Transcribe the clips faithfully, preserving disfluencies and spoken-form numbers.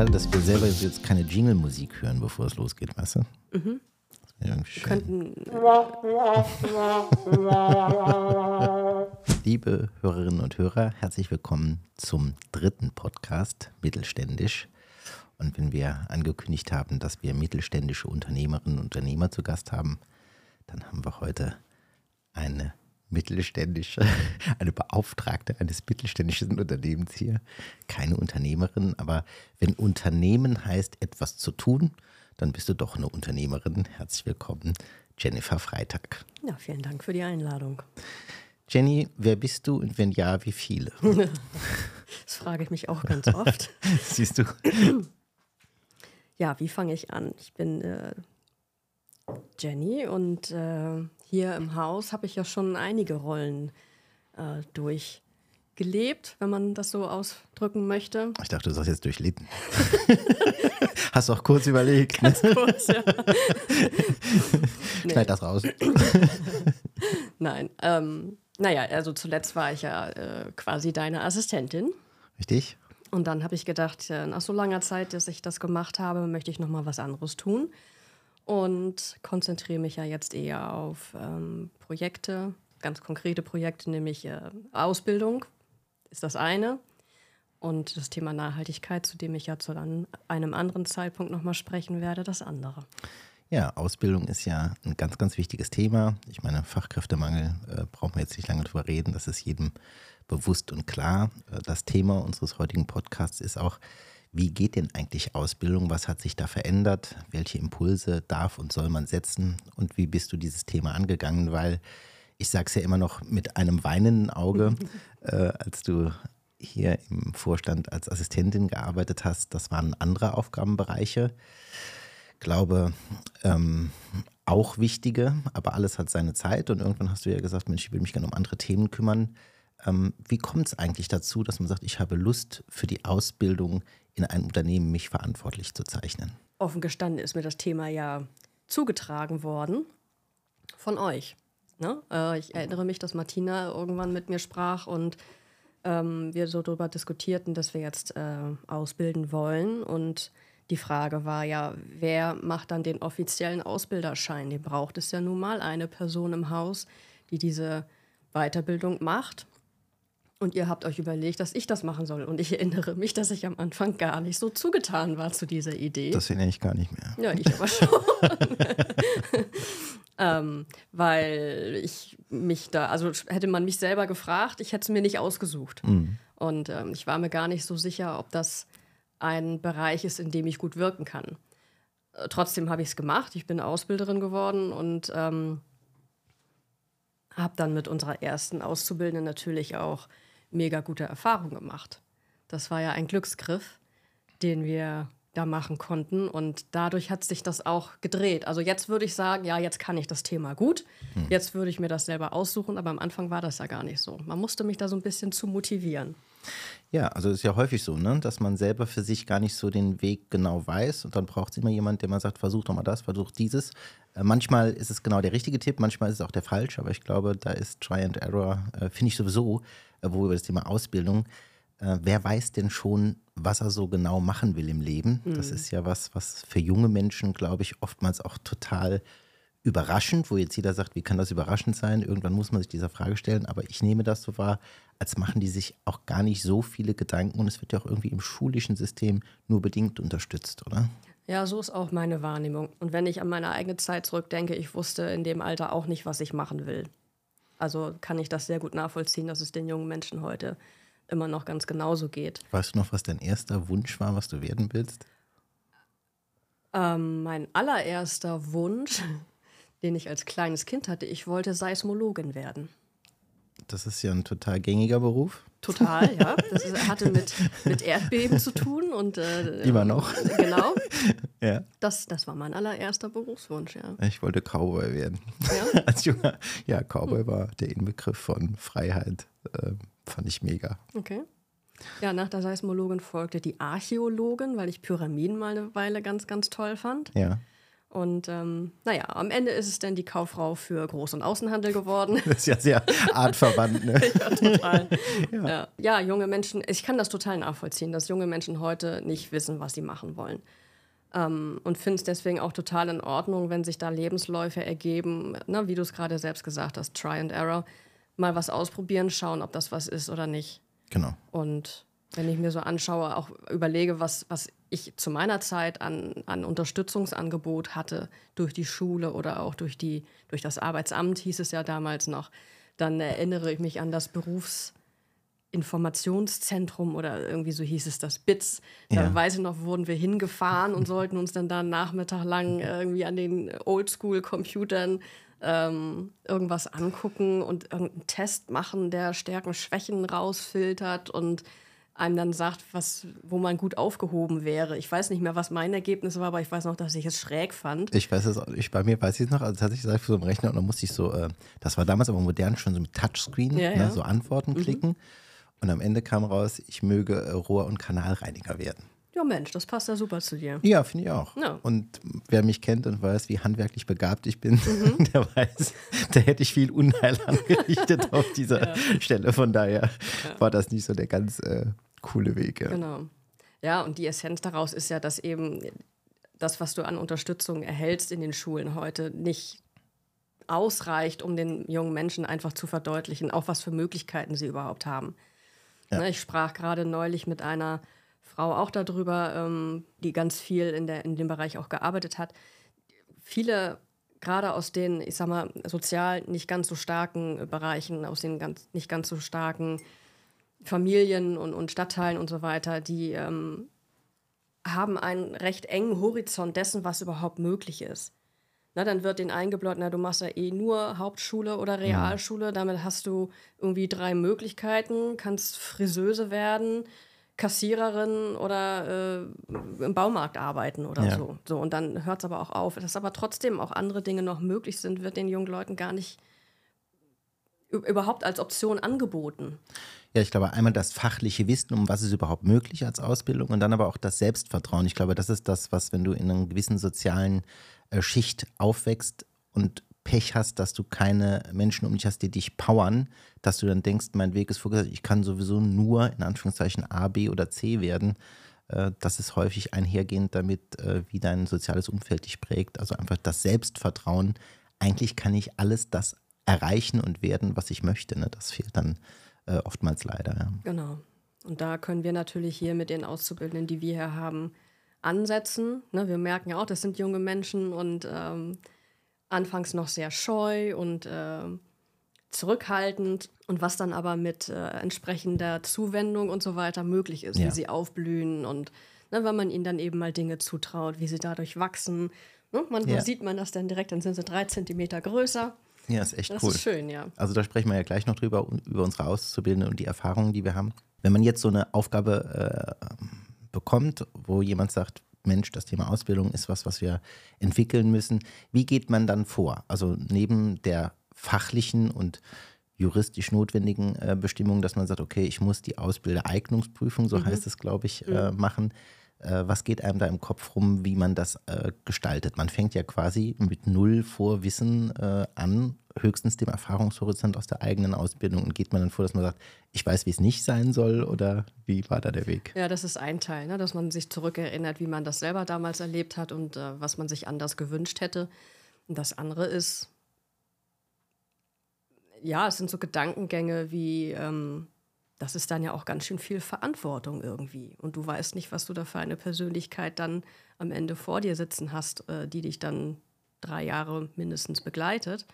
schade, dass wir selber jetzt keine Jingle-Musik hören, bevor es losgeht, weißt du? Mhm. Ja, wir könnten. Liebe Hörerinnen und Hörer, herzlich willkommen zum dritten Podcast Mittelständisch. Und wenn wir angekündigt haben, dass wir mittelständische Unternehmerinnen und Unternehmer zu Gast haben, dann haben wir heute eine mittelständische, eine Beauftragte eines mittelständischen Unternehmens hier. Keine Unternehmerin, aber wenn Unternehmen heißt, etwas zu tun, dann bist du doch eine Unternehmerin. Herzlich willkommen, Jennifer Freitag. Ja, vielen Dank für die Einladung. Jenny, wer bist du und wenn ja, wie viele? Das frage ich mich auch ganz oft. Siehst du? Ja, wie fange ich an? Ich bin äh, Jenny und äh, hier im Haus habe ich ja schon einige Rollen äh, durchgelebt, wenn man das so ausdrücken möchte. Ich dachte, du sagst jetzt durchlitten. Hast du auch kurz überlegt. Ganz ne? kurz, ja. Schneid nee. das raus. Nein, ähm, naja, also zuletzt war ich ja äh, quasi deine Assistentin. Richtig. Und dann habe ich gedacht, nach so langer Zeit, dass ich das gemacht habe, möchte ich noch mal was anderes tun und konzentriere mich ja jetzt eher auf ähm, Projekte, ganz konkrete Projekte, nämlich äh, Ausbildung ist das eine. Und das Thema Nachhaltigkeit, zu dem ich ja zu einem anderen Zeitpunkt nochmal sprechen werde, das andere. Ja, Ausbildung ist ja ein ganz, ganz wichtiges Thema. Ich meine, Fachkräftemangel äh, brauchen wir jetzt nicht lange drüber reden. Das ist jedem bewusst und klar. Das Thema unseres heutigen Podcasts ist auch, wie geht denn eigentlich Ausbildung? Was hat sich da verändert? Welche Impulse darf und soll man setzen? Und wie bist du dieses Thema angegangen? Weil ich sage es ja immer noch mit einem weinenden Auge, äh, als du hier im Vorstand als Assistentin gearbeitet hast, das waren andere Aufgabenbereiche. Ich glaube, ähm, auch wichtige, aber alles hat seine Zeit. Und irgendwann hast du ja gesagt, Mensch, ich will mich gerne um andere Themen kümmern. Ähm, wie kommt es eigentlich dazu, dass man sagt, ich habe Lust, für die Ausbildung in einem Unternehmen mich verantwortlich zu zeichnen? Offen gestanden ist mir das Thema ja zugetragen worden von euch. Ne? Äh, ich erinnere mich, dass Martina irgendwann mit mir sprach und Ähm, wir so darüber diskutierten, dass wir jetzt äh, ausbilden wollen. Und die Frage war ja, wer macht dann den offiziellen Ausbilderschein? Den braucht es ja nun mal eine Person im Haus, die diese Weiterbildung macht. Und ihr habt euch überlegt, dass ich das machen soll. Und ich erinnere mich, dass ich am Anfang gar nicht so zugetan war zu dieser Idee. Das erinnere ich gar nicht mehr. Ja, ich aber schon. Ähm, weil ich mich da, also hätte man mich selber gefragt, ich hätte es mir nicht ausgesucht. Mhm. Und ähm, ich war mir gar nicht so sicher, ob das ein Bereich ist, in dem ich gut wirken kann. Äh, trotzdem habe ich es gemacht. Ich bin Ausbilderin geworden und ähm, habe dann mit unserer ersten Auszubildenden natürlich auch mega gute Erfahrungen gemacht. Das war ja ein Glücksgriff, den wir da machen konnten und dadurch hat sich das auch gedreht. Also jetzt würde ich sagen, ja, jetzt kann ich das Thema gut, hm. jetzt würde ich mir das selber aussuchen, aber am Anfang war das ja gar nicht so. Man musste mich da so ein bisschen zu motivieren. Ja, also es ist ja häufig so, ne, dass man selber für sich gar nicht so den Weg genau weiß und dann braucht es immer jemand, der mal sagt, versuch doch mal das, versuch dieses. Äh, manchmal ist es genau der richtige Tipp, manchmal ist es auch der falsche, aber ich glaube, da ist Try and Error, äh, finde ich sowieso, äh, wo wir über das Thema Ausbildung wer weiß denn schon, was er so genau machen will im Leben? Mhm. Das ist ja was, was für junge Menschen, glaube ich, oftmals auch total überraschend, wo jetzt jeder sagt, wie kann das überraschend sein? Irgendwann muss man sich dieser Frage stellen. Aber ich nehme das so wahr, als machen die sich auch gar nicht so viele Gedanken. Und es wird ja auch irgendwie im schulischen System nur bedingt unterstützt, oder? Ja, so ist auch meine Wahrnehmung. Und wenn ich an meine eigene Zeit zurückdenke, ich wusste in dem Alter auch nicht, was ich machen will. Also kann ich das sehr gut nachvollziehen, dass es den jungen Menschen heute immer noch ganz genauso geht. Weißt du noch, was dein erster Wunsch war, was du werden willst? Ähm, mein allererster Wunsch, den ich als kleines Kind hatte, ich wollte Seismologin werden. Das ist ja ein total gängiger Beruf. Total, ja. Das ist, hatte mit, mit Erdbeben zu tun. Und, äh, Immer noch. Genau. Ja. Das, das war mein allererster Berufswunsch, ja. Ich wollte Cowboy werden. Ja, als Junger. Ja, Cowboy hm. war der Inbegriff von Freiheit. Ähm, fand ich mega. Okay. Ja, nach der Seismologin folgte die Archäologin, weil ich Pyramiden mal eine Weile ganz, ganz toll fand. Ja. Und ähm, naja, am Ende ist es dann die Kauffrau für Groß- und Außenhandel geworden. Das ist ja sehr artverwandt, ne? Ja, total. Ja. Ja. Ja, junge Menschen, ich kann das total nachvollziehen, dass junge Menschen heute nicht wissen, was sie machen wollen. Ähm, und finde es deswegen auch total in Ordnung, wenn sich da Lebensläufe ergeben, ne, wie du es gerade selbst gesagt hast, Try and Error, mal was ausprobieren, schauen, ob das was ist oder nicht. Genau. Und wenn ich mir so anschaue, auch überlege, was, was ich zu meiner Zeit an, an Unterstützungsangebot hatte, durch die Schule oder auch durch, die, durch das Arbeitsamt, hieß es ja damals noch, dann erinnere ich mich an das Berufsinformationszentrum oder irgendwie so hieß es das, B I T S. Da ja. weiß ich noch, wurden wir hingefahren und sollten uns dann da Nachmittag lang irgendwie an den Oldschool-Computern ähm, irgendwas angucken und irgendeinen Test machen, der Stärken, Schwächen rausfiltert und einem dann sagt, was, wo man gut aufgehoben wäre. Ich weiß nicht mehr, was mein Ergebnis war, aber ich weiß noch, dass ich es schräg fand. Ich weiß es auch, ich, bei mir weiß ich es noch, also tatsächlich saß ich vor so einem Rechner und dann musste ich so, äh, das war damals aber modern, schon so mit Touchscreen, ja, ne, ja. so Antworten mhm. klicken und am Ende kam raus, ich möge äh, Rohr- und Kanalreiniger werden. Ja Mensch, das passt ja super zu dir. Ja, finde ich auch. Ja. Und wer mich kennt und weiß, wie handwerklich begabt ich bin, mhm. der weiß, da hätte ich viel Unheil angerichtet auf dieser ja. Stelle. Von daher ja. war das nicht so der ganz äh, coole Weg. Ja. Genau. Ja, und die Essenz daraus ist ja, dass eben das, was du an Unterstützung erhältst in den Schulen heute, nicht ausreicht, um den jungen Menschen einfach zu verdeutlichen, auch was für Möglichkeiten sie überhaupt haben. Ja. Ich sprach gerade neulich mit einer Frau auch darüber, ähm, die ganz viel in, der, in dem Bereich auch gearbeitet hat. Viele, gerade aus den, ich sag mal, sozial nicht ganz so starken Bereichen, aus den ganz, nicht ganz so starken Familien und, und Stadtteilen und so weiter, die ähm, haben einen recht engen Horizont dessen, was überhaupt möglich ist. Na, dann wird denen eingebläut, na, du machst ja eh nur Hauptschule oder Realschule, ja. damit hast du irgendwie drei Möglichkeiten, kannst Friseuse werden, Kassiererin oder äh, im Baumarkt arbeiten oder ja. so. so. Und dann hört es aber auch auf. Dass aber trotzdem auch andere Dinge noch möglich sind, wird den jungen Leuten gar nicht überhaupt als Option angeboten. Ja, ich glaube, einmal das fachliche Wissen, um was ist überhaupt möglich als Ausbildung und dann aber auch das Selbstvertrauen. Ich glaube, das ist das, was, wenn du in einer gewissen sozialen äh, Schicht aufwächst und Pech hast, dass du keine Menschen um dich hast, die dich powern, dass du dann denkst, mein Weg ist vorgesagt, ich kann sowieso nur in Anführungszeichen A, B oder C werden. Das ist häufig einhergehend damit, wie dein soziales Umfeld dich prägt. Also einfach das Selbstvertrauen. Eigentlich kann ich alles das erreichen und werden, was ich möchte. Das fehlt dann oftmals leider. Ja. Genau. Und da können wir natürlich hier mit den Auszubildenden, die wir hier haben, ansetzen. Wir merken ja auch, das sind junge Menschen und anfangs noch sehr scheu und äh, zurückhaltend und was dann aber mit äh, entsprechender Zuwendung und so weiter möglich ist, ja. wie sie aufblühen und ne, wenn man ihnen dann eben mal Dinge zutraut, wie sie dadurch wachsen. Ne? Manchmal ja. sieht man das dann direkt, dann sind sie drei Zentimeter größer. Ja, ist echt das cool. Das ist schön, ja. Also da sprechen wir ja gleich noch drüber, über unsere Auszubildenden und die Erfahrungen, die wir haben. Wenn man jetzt so eine Aufgabe äh, bekommt, wo jemand sagt, Mensch, das Thema Ausbildung ist was, was wir entwickeln müssen. Wie geht man dann vor? Also neben der fachlichen und juristisch notwendigen äh, Bestimmung, dass man sagt, okay, ich muss die Ausbildereignungsprüfung, so mhm. heißt es, glaube ich, mhm. äh, machen. Äh, was geht einem da im Kopf rum, wie man das äh, gestaltet? Man fängt ja quasi mit null Vorwissen äh, an, höchstens dem Erfahrungshorizont aus der eigenen Ausbildung. Und geht man dann vor, dass man sagt, ich weiß, wie es nicht sein soll oder wie war da der Weg? Ja, das ist ein Teil, ne? Dass man sich zurückerinnert, wie man das selber damals erlebt hat und äh, was man sich anders gewünscht hätte. Und das andere ist, ja, es sind so Gedankengänge wie, ähm, das ist dann ja auch ganz schön viel Verantwortung irgendwie. Und du weißt nicht, was du da für eine Persönlichkeit dann am Ende vor dir sitzen hast, äh, die dich dann drei Jahre mindestens begleitet.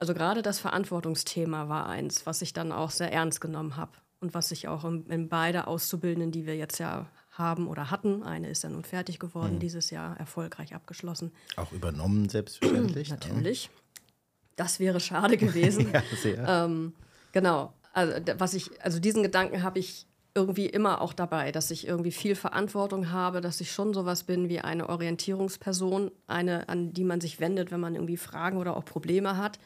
Also gerade das Verantwortungsthema war eins, was ich dann auch sehr ernst genommen habe und was ich auch in, in beide Auszubildenden, die wir jetzt ja haben oder hatten, eine ist ja nun fertig geworden, mhm. dieses Jahr erfolgreich abgeschlossen. Auch übernommen selbstverständlich. Natürlich. Ja. Das wäre schade gewesen. Ja, sehr. Ähm, genau. Also, was ich, also diesen Gedanken habe ich irgendwie immer auch dabei, dass ich irgendwie viel Verantwortung habe, dass ich schon sowas bin wie eine Orientierungsperson, eine, an die man sich wendet, wenn man irgendwie Fragen oder auch Probleme hat.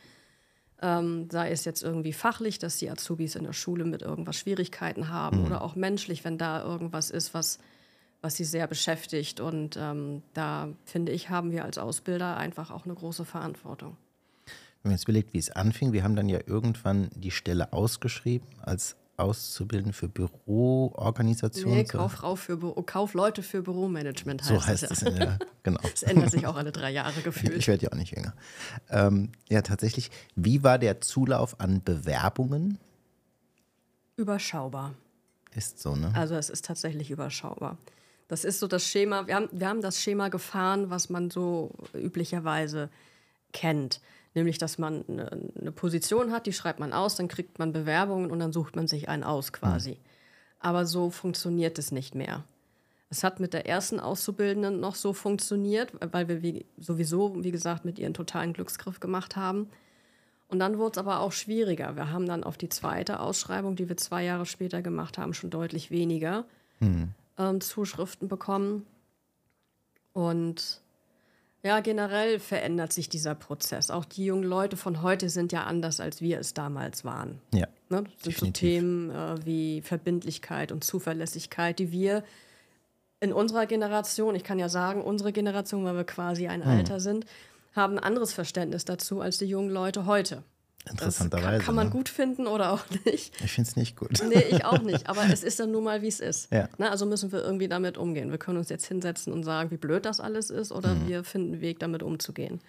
Ähm, sei es jetzt irgendwie fachlich, dass die Azubis in der Schule mit irgendwas Schwierigkeiten haben mhm. oder auch menschlich, wenn da irgendwas ist, was, was sie sehr beschäftigt. Und ähm, da, finde ich, haben wir als Ausbilder einfach auch eine große Verantwortung. Wenn man jetzt überlegt, wie es anfing, wir haben dann ja irgendwann die Stelle ausgeschrieben als Auszubilden für Büroorganisationen. Nee, Kauffrau für Büro, Kaufleute für Büromanagement heißt es. So heißt es, ja. ja, genau. Es ändert sich auch alle drei Jahre gefühlt. Ich werde ja auch nicht jünger. Ähm, ja, tatsächlich, wie war der Zulauf an Bewerbungen? Überschaubar. Ist so, ne? Also es ist tatsächlich überschaubar. Das ist so das Schema, wir haben, wir haben das Schema gefahren, was man so üblicherweise kennt. Nämlich, dass man eine Position hat, die schreibt man aus, dann kriegt man Bewerbungen und dann sucht man sich einen aus quasi. Mhm. Aber so funktioniert es nicht mehr. Es hat mit der ersten Auszubildenden noch so funktioniert, weil wir wie, sowieso, wie gesagt, mit ihr einen totalen Glücksgriff gemacht haben. Und dann wurde es aber auch schwieriger. Wir haben dann auf die zweite Ausschreibung, die wir zwei Jahre später gemacht haben, schon deutlich weniger mhm. ähm, Zuschriften bekommen. Und... ja, generell verändert sich dieser Prozess. Auch die jungen Leute von heute sind ja anders, als wir es damals waren. Ja, ne? Das sind so Themen äh, wie Verbindlichkeit und Zuverlässigkeit, die wir in unserer Generation, ich kann ja sagen, unsere Generation, weil wir quasi ein mhm. Alter sind, haben ein anderes Verständnis dazu als die jungen Leute heute. Interessanterweise. Das kann, kann man ne? gut finden oder auch nicht. Ich finde es nicht gut. Nee, ich auch nicht. Aber es ist dann nun mal, wie es ist. Ja. Na, also müssen wir irgendwie damit umgehen. Wir können uns jetzt hinsetzen und sagen, wie blöd das alles ist, oder mhm. wir finden einen Weg, damit umzugehen.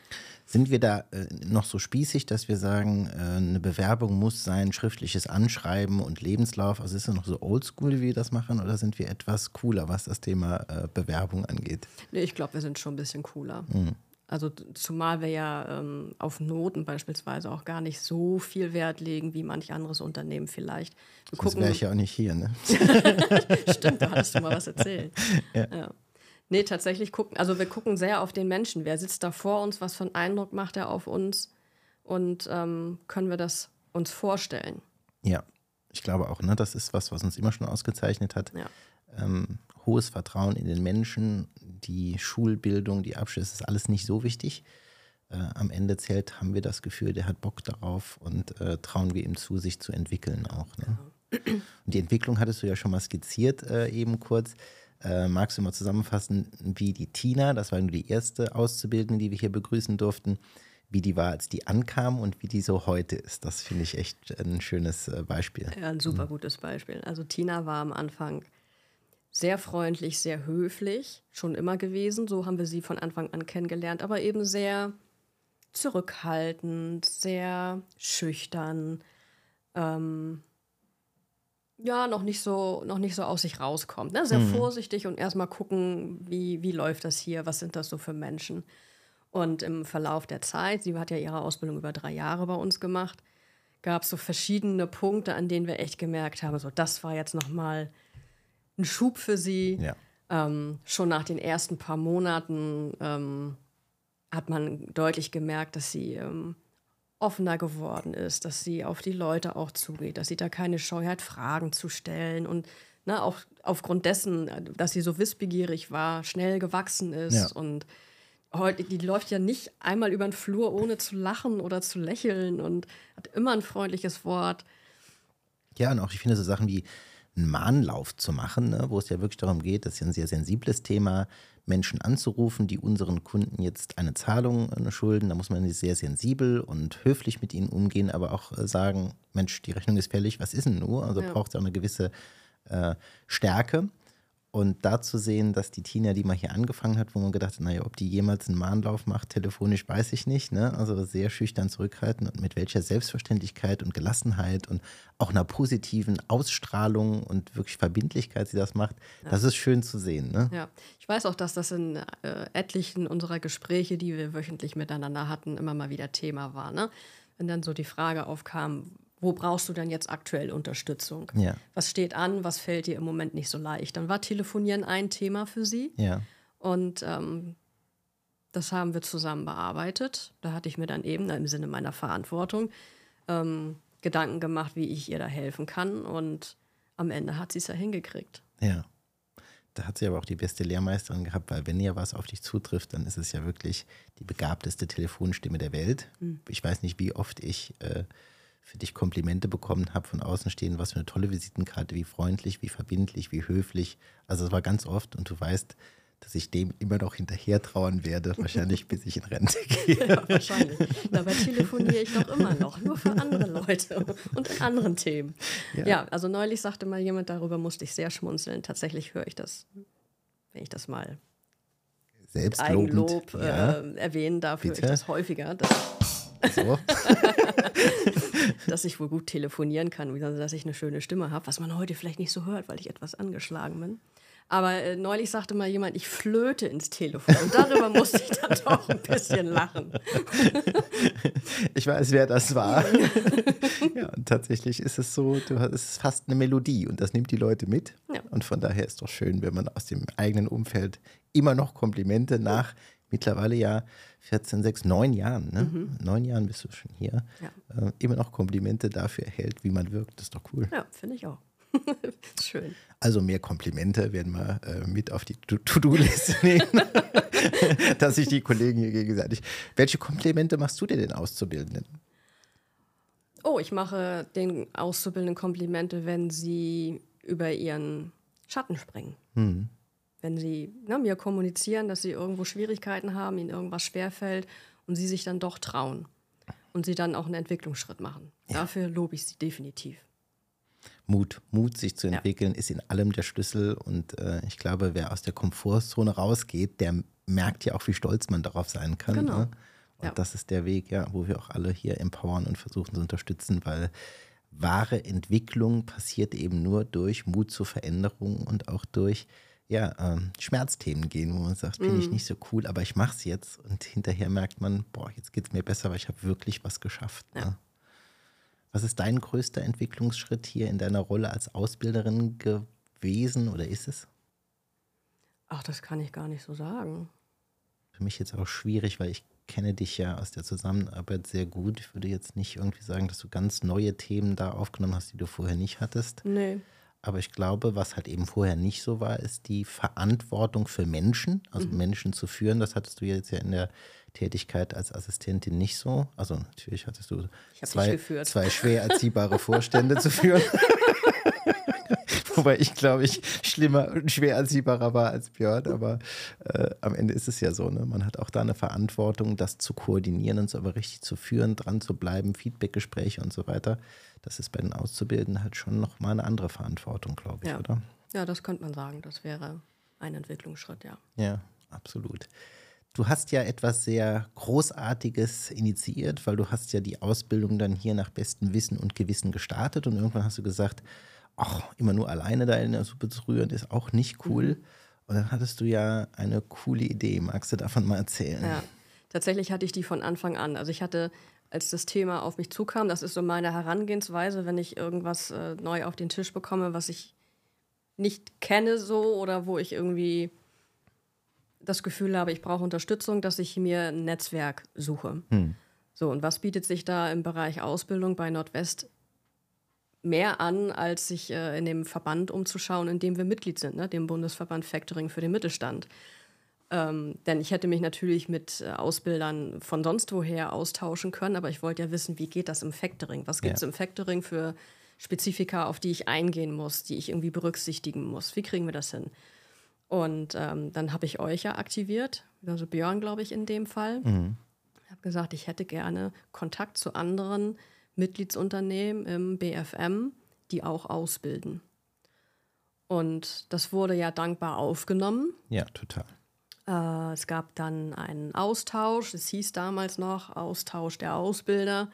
Sind wir da äh, noch so spießig, dass wir sagen, äh, eine Bewerbung muss sein, schriftliches Anschreiben und Lebenslauf? Also ist das noch so oldschool, wie wir das machen? Oder sind wir etwas cooler, was das Thema äh, Bewerbung angeht? Nee, ich glaube, wir sind schon ein bisschen cooler. Mhm. Also zumal wir ja ähm, auf Noten beispielsweise auch gar nicht so viel Wert legen wie manch anderes Unternehmen vielleicht. Wir gucken, sonst wäre ich ja auch nicht hier, ne? Stimmt, da hattest du mal was erzählt. Ja. Ja. Nee, tatsächlich gucken, also wir gucken sehr auf den Menschen. Wer sitzt da vor uns, was für einen Eindruck macht er auf uns und ähm, können wir das uns vorstellen? Ja, ich glaube auch, ne? Das ist was, was uns immer schon ausgezeichnet hat. Ja. Ähm, hohes Vertrauen in den Menschen, die Schulbildung, die Abschlüsse, ist alles nicht so wichtig. Äh, am Ende zählt, haben wir das Gefühl, der hat Bock darauf und äh, trauen wir ihm zu, sich zu entwickeln auch. Ne? Genau. Und die Entwicklung hattest du ja schon mal skizziert, äh, eben kurz. Äh, magst du mal zusammenfassen, wie die Tina, das war nur die erste Auszubildende, die wir hier begrüßen durften, wie die war, als die ankam und wie die so heute ist. Das finde ich echt ein schönes äh, Beispiel. Ja, ein super mhm. gutes Beispiel. Also Tina war am Anfang sehr freundlich, sehr höflich, schon immer gewesen. So haben wir sie von Anfang an kennengelernt. Aber eben sehr zurückhaltend, sehr schüchtern. Ähm, ja, noch nicht so, noch nicht so aus sich rauskommt. Ne? Sehr mhm. vorsichtig und erstmal gucken, wie, wie läuft das hier? Was sind das so für Menschen? Und im Verlauf der Zeit, sie hat ja ihre Ausbildung über drei Jahre bei uns gemacht, gab es so verschiedene Punkte, an denen wir echt gemerkt haben, so das war jetzt noch mal ein Schub für sie. Ja. Ähm, schon nach den ersten paar Monaten ähm, hat man deutlich gemerkt, dass sie ähm, offener geworden ist, dass sie auf die Leute auch zugeht, dass sie da keine Scheu hat, Fragen zu stellen und na, auch aufgrund dessen, dass sie so wissbegierig war, schnell gewachsen ist. Ja. Und heute, die läuft ja nicht einmal über den Flur, ohne zu lachen oder zu lächeln und hat immer ein freundliches Wort. Ja, und auch ich finde so Sachen wie einen Mahnlauf zu machen, ne, wo es ja wirklich darum geht, das ist ja ein sehr sensibles Thema, Menschen anzurufen, die unseren Kunden jetzt eine Zahlung äh, schulden. Da muss man sehr sensibel und höflich mit ihnen umgehen, aber auch äh, sagen, Mensch, die Rechnung ist fällig, was ist denn nur? Also ja. braucht es auch eine gewisse äh, Stärke. Und da zu sehen, dass die Tina, die mal hier angefangen hat, wo man gedacht hat, naja, ob die jemals einen Mahnlauf macht, telefonisch weiß ich nicht, ne? Also sehr schüchtern zurückhalten und mit welcher Selbstverständlichkeit und Gelassenheit und auch einer positiven Ausstrahlung und wirklich Verbindlichkeit sie das macht, ja. das ist schön zu sehen. Ne? Ja, ich weiß auch, dass das in äh, etlichen unserer Gespräche, die wir wöchentlich miteinander hatten, immer mal wieder Thema war. Ne? Wenn dann so die Frage aufkam, wo brauchst du denn jetzt aktuell Unterstützung? Ja. Was steht an, was fällt dir im Moment nicht so leicht? Dann war Telefonieren ein Thema für sie. Ja. Und ähm, das haben wir zusammen bearbeitet. Da hatte ich mir dann eben, im Sinne meiner Verantwortung, ähm, Gedanken gemacht, wie ich ihr da helfen kann. Und am Ende hat sie es ja hingekriegt. Ja, da hat sie aber auch die beste Lehrmeisterin gehabt, weil wenn ja was auf dich zutrifft, dann ist es ja wirklich die begabteste Telefonstimme der Welt. Hm. Ich weiß nicht, wie oft ich... Äh, für dich Komplimente bekommen habe von Außenstehenden, was für eine tolle Visitenkarte, wie freundlich, wie verbindlich, wie höflich. Also es war ganz oft und du weißt, dass ich dem immer noch hinterher trauern werde, wahrscheinlich bis ich in Rente gehe. Ja, wahrscheinlich. Dabei telefoniere ich doch immer noch, nur für andere Leute und in anderen Themen. Ja. ja, also neulich sagte mal jemand, darüber musste ich sehr schmunzeln. Tatsächlich höre ich das, wenn ich das mal mit Eigenlob äh, ja. erwähnen darf, Bitte? höre ich das häufiger. Dass, so. dass ich wohl gut telefonieren kann, dass ich eine schöne Stimme habe, was man heute vielleicht nicht so hört, weil ich etwas angeschlagen bin. Aber äh, neulich sagte mal jemand, ich flöte ins Telefon. Und darüber musste ich dann doch ein bisschen lachen. Ich weiß, wer das war. Ja, und tatsächlich ist es so, du hast, es ist fast eine Melodie und das nimmt die Leute mit. Ja. Und von daher ist es doch schön, wenn man aus dem eigenen Umfeld immer noch Komplimente nach ja. mittlerweile ja vierzehn, sechs, neun Jahren, ne? Mhm. Neun Jahren bist du schon hier, ja. äh, immer noch Komplimente dafür erhält, wie man wirkt. Das ist doch cool. Ja, finde ich auch. Schön. Also mehr Komplimente werden wir äh, mit auf die To-Do-Liste nehmen, dass sich die Kollegen hier gegenseitig... Welche Komplimente machst du dir denn Auszubildenden? Oh, ich mache den Auszubildenden Komplimente, wenn sie über ihren Schatten springen. Hm. Wenn sie na, mir kommunizieren, dass sie irgendwo Schwierigkeiten haben, ihnen irgendwas schwerfällt und sie sich dann doch trauen und sie dann auch einen Entwicklungsschritt machen. Ja. Dafür lobe ich sie definitiv. Mut, Mut, sich zu entwickeln, ja. ist in allem der Schlüssel. Und äh, ich glaube, wer aus der Komfortzone rausgeht, der merkt ja auch, wie stolz man darauf sein kann. Genau. Ne? Und ja. das ist der Weg, ja, wo wir auch alle hier empowern und versuchen zu unterstützen, weil wahre Entwicklung passiert eben nur durch Mut zur Veränderung und auch durch ja, ähm, Schmerzthemen gehen, wo man sagt, bin mm. ich nicht so cool, aber ich mache es jetzt. Und hinterher merkt man, boah, jetzt geht es mir besser, weil ich habe wirklich was geschafft. Ja. Ne? Was ist dein größter Entwicklungsschritt hier in deiner Rolle als Ausbilderin gewesen oder ist es? Ach, das kann ich gar nicht so sagen. Für mich jetzt auch schwierig, weil ich kenne dich ja aus der Zusammenarbeit sehr gut. Ich würde jetzt nicht irgendwie sagen, dass du ganz neue Themen da aufgenommen hast, die du vorher nicht hattest. Nee. Aber ich glaube, was halt eben vorher nicht so war, ist die Verantwortung für Menschen, also mhm. Menschen zu führen. Das hattest du jetzt ja in der Tätigkeit als Assistentin nicht so. Also natürlich hattest du zwei, zwei schwer erziehbare Vorstände zu führen. Wobei ich, glaube ich, schlimmer und schwer erziehbarer war als Björn. Aber äh, am Ende ist es ja so, ne? Man hat auch da eine Verantwortung, das zu koordinieren und so aber richtig zu führen, dran zu bleiben, Feedbackgespräche und so weiter. Das ist bei den Auszubildenden halt schon nochmal eine andere Verantwortung, glaube ich, ja. oder? Ja, das könnte man sagen. Das wäre ein Entwicklungsschritt, ja. Ja, absolut. Du hast ja etwas sehr Großartiges initiiert, weil du hast ja die Ausbildung dann hier nach bestem Wissen und Gewissen gestartet und irgendwann hast du gesagt, ach, immer nur alleine da in der Suppe zu rühren, ist auch nicht cool. Mhm. Und dann hattest du ja eine coole Idee. Magst du davon mal erzählen? Ja, tatsächlich hatte ich die von Anfang an. Also ich hatte, als das Thema auf mich zukam, das ist so meine Herangehensweise, wenn ich irgendwas äh, neu auf den Tisch bekomme, was ich nicht kenne so oder wo ich irgendwie das Gefühl habe, ich brauche Unterstützung, dass ich mir ein Netzwerk suche. Mhm. So, und was bietet sich da im Bereich Ausbildung bei Nordwest mehr an, als sich äh, in dem Verband umzuschauen, in dem wir Mitglied sind, ne? Dem Bundesverband Factoring für den Mittelstand. Ähm, denn ich hätte mich natürlich mit äh, Ausbildern von sonst woher austauschen können, aber ich wollte ja wissen, wie geht das im Factoring? Was gibt es ja. im Factoring für Spezifika, auf die ich eingehen muss, die ich irgendwie berücksichtigen muss? Wie kriegen wir das hin? Und ähm, dann habe ich euch ja aktiviert, also Björn, glaube ich, in dem Fall. Mhm. Ich habe gesagt, ich hätte gerne Kontakt zu anderen Mitgliedsunternehmen im B F M, die auch ausbilden. Und das wurde ja dankbar aufgenommen. Ja, total. Äh, es gab dann einen Austausch, es hieß damals noch Austausch der Ausbilder.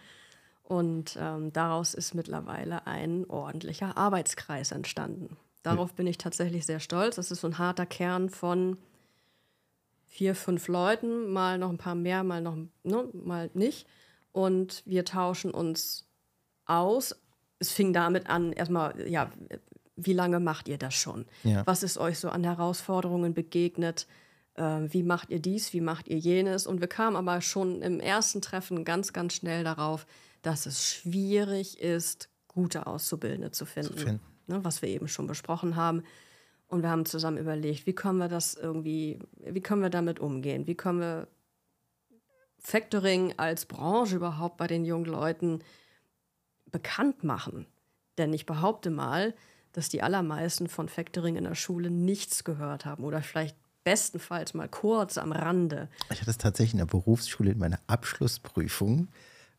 Und ähm, daraus ist mittlerweile ein ordentlicher Arbeitskreis entstanden. Darauf hm. bin ich tatsächlich sehr stolz. Das ist so ein harter Kern von vier, fünf Leuten, mal noch ein paar mehr, mal noch ne, mal nicht. Und wir tauschen uns aus. Es fing damit an, erstmal, ja, wie lange macht ihr das schon? Ja. Was ist euch so an Herausforderungen begegnet? Äh, wie macht ihr dies? Wie macht ihr jenes? Und wir kamen aber schon im ersten Treffen ganz, ganz schnell darauf, dass es schwierig ist, gute Auszubildende zu finden. Zu finden. Ne, was wir eben schon besprochen haben. Und wir haben zusammen überlegt, wie können wir das irgendwie, wie können wir damit umgehen? Wie können wir Factoring als Branche überhaupt bei den jungen Leuten bekannt machen. Denn ich behaupte mal, dass die allermeisten von Factoring in der Schule nichts gehört haben oder vielleicht bestenfalls mal kurz am Rande. Ich hatte es tatsächlich in der Berufsschule in meiner Abschlussprüfung,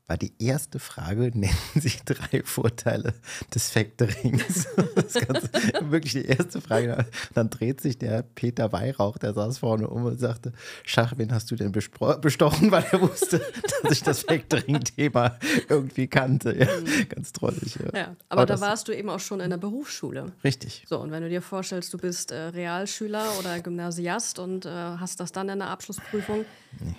war die erste Frage, nennen Sie drei Vorteile des Factorings. Das ist ganz, wirklich die erste Frage. Dann dreht sich der Peter Weihrauch, der saß vorne um und sagte, Schach, wen hast du denn bespro- bestochen? Weil er wusste, dass ich das Factoring-Thema irgendwie kannte. Ja, ganz trollig. Ja. Ja, aber, aber da warst du eben auch schon in der Berufsschule. Richtig. So, und wenn du dir vorstellst, du bist äh, Realschüler oder Gymnasiast und äh, hast das dann in der Abschlussprüfung, nee.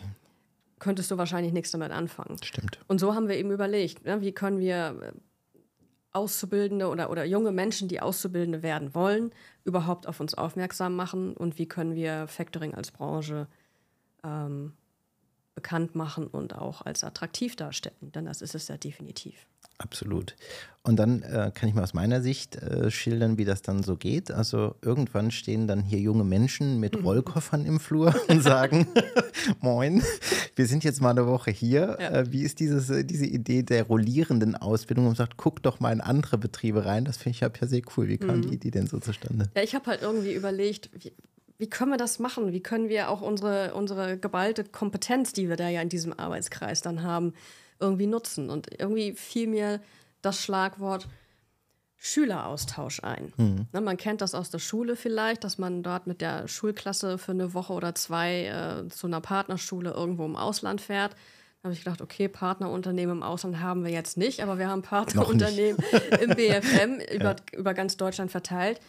Könntest du wahrscheinlich nichts damit anfangen. Stimmt. Und so haben wir eben überlegt, ne, wie können wir Auszubildende oder, oder junge Menschen, die Auszubildende werden wollen, überhaupt auf uns aufmerksam machen und wie können wir Factoring als Branche ähm, bekannt machen und auch als attraktiv darstellen, denn das ist es ja definitiv. Absolut. Und dann äh, kann ich mal aus meiner Sicht äh, schildern, wie das dann so geht. Also irgendwann stehen dann hier junge Menschen mit Rollkoffern im Flur und sagen, moin, wir sind jetzt mal eine Woche hier. Ja. Äh, wie ist dieses, diese Idee der rollierenden Ausbildung? Und sagt, guck doch mal in andere Betriebe rein. Das finde ich ja per se cool. Wie kam mhm. die Idee denn so zustande? Ja, ich habe halt irgendwie überlegt, wie, wie können wir das machen? Wie können wir auch unsere, unsere geballte Kompetenz, die wir da ja in diesem Arbeitskreis dann haben, irgendwie nutzen. Und irgendwie fiel mir das Schlagwort Schüleraustausch ein. Mhm. Ne, man kennt das aus der Schule vielleicht, dass man dort mit der Schulklasse für eine Woche oder zwei äh, zu einer Partnerschule irgendwo im Ausland fährt. Da habe ich gedacht, okay, Partnerunternehmen im Ausland haben wir jetzt nicht, aber wir haben Partnerunternehmen im B F M über, ja. über ganz Deutschland verteilt.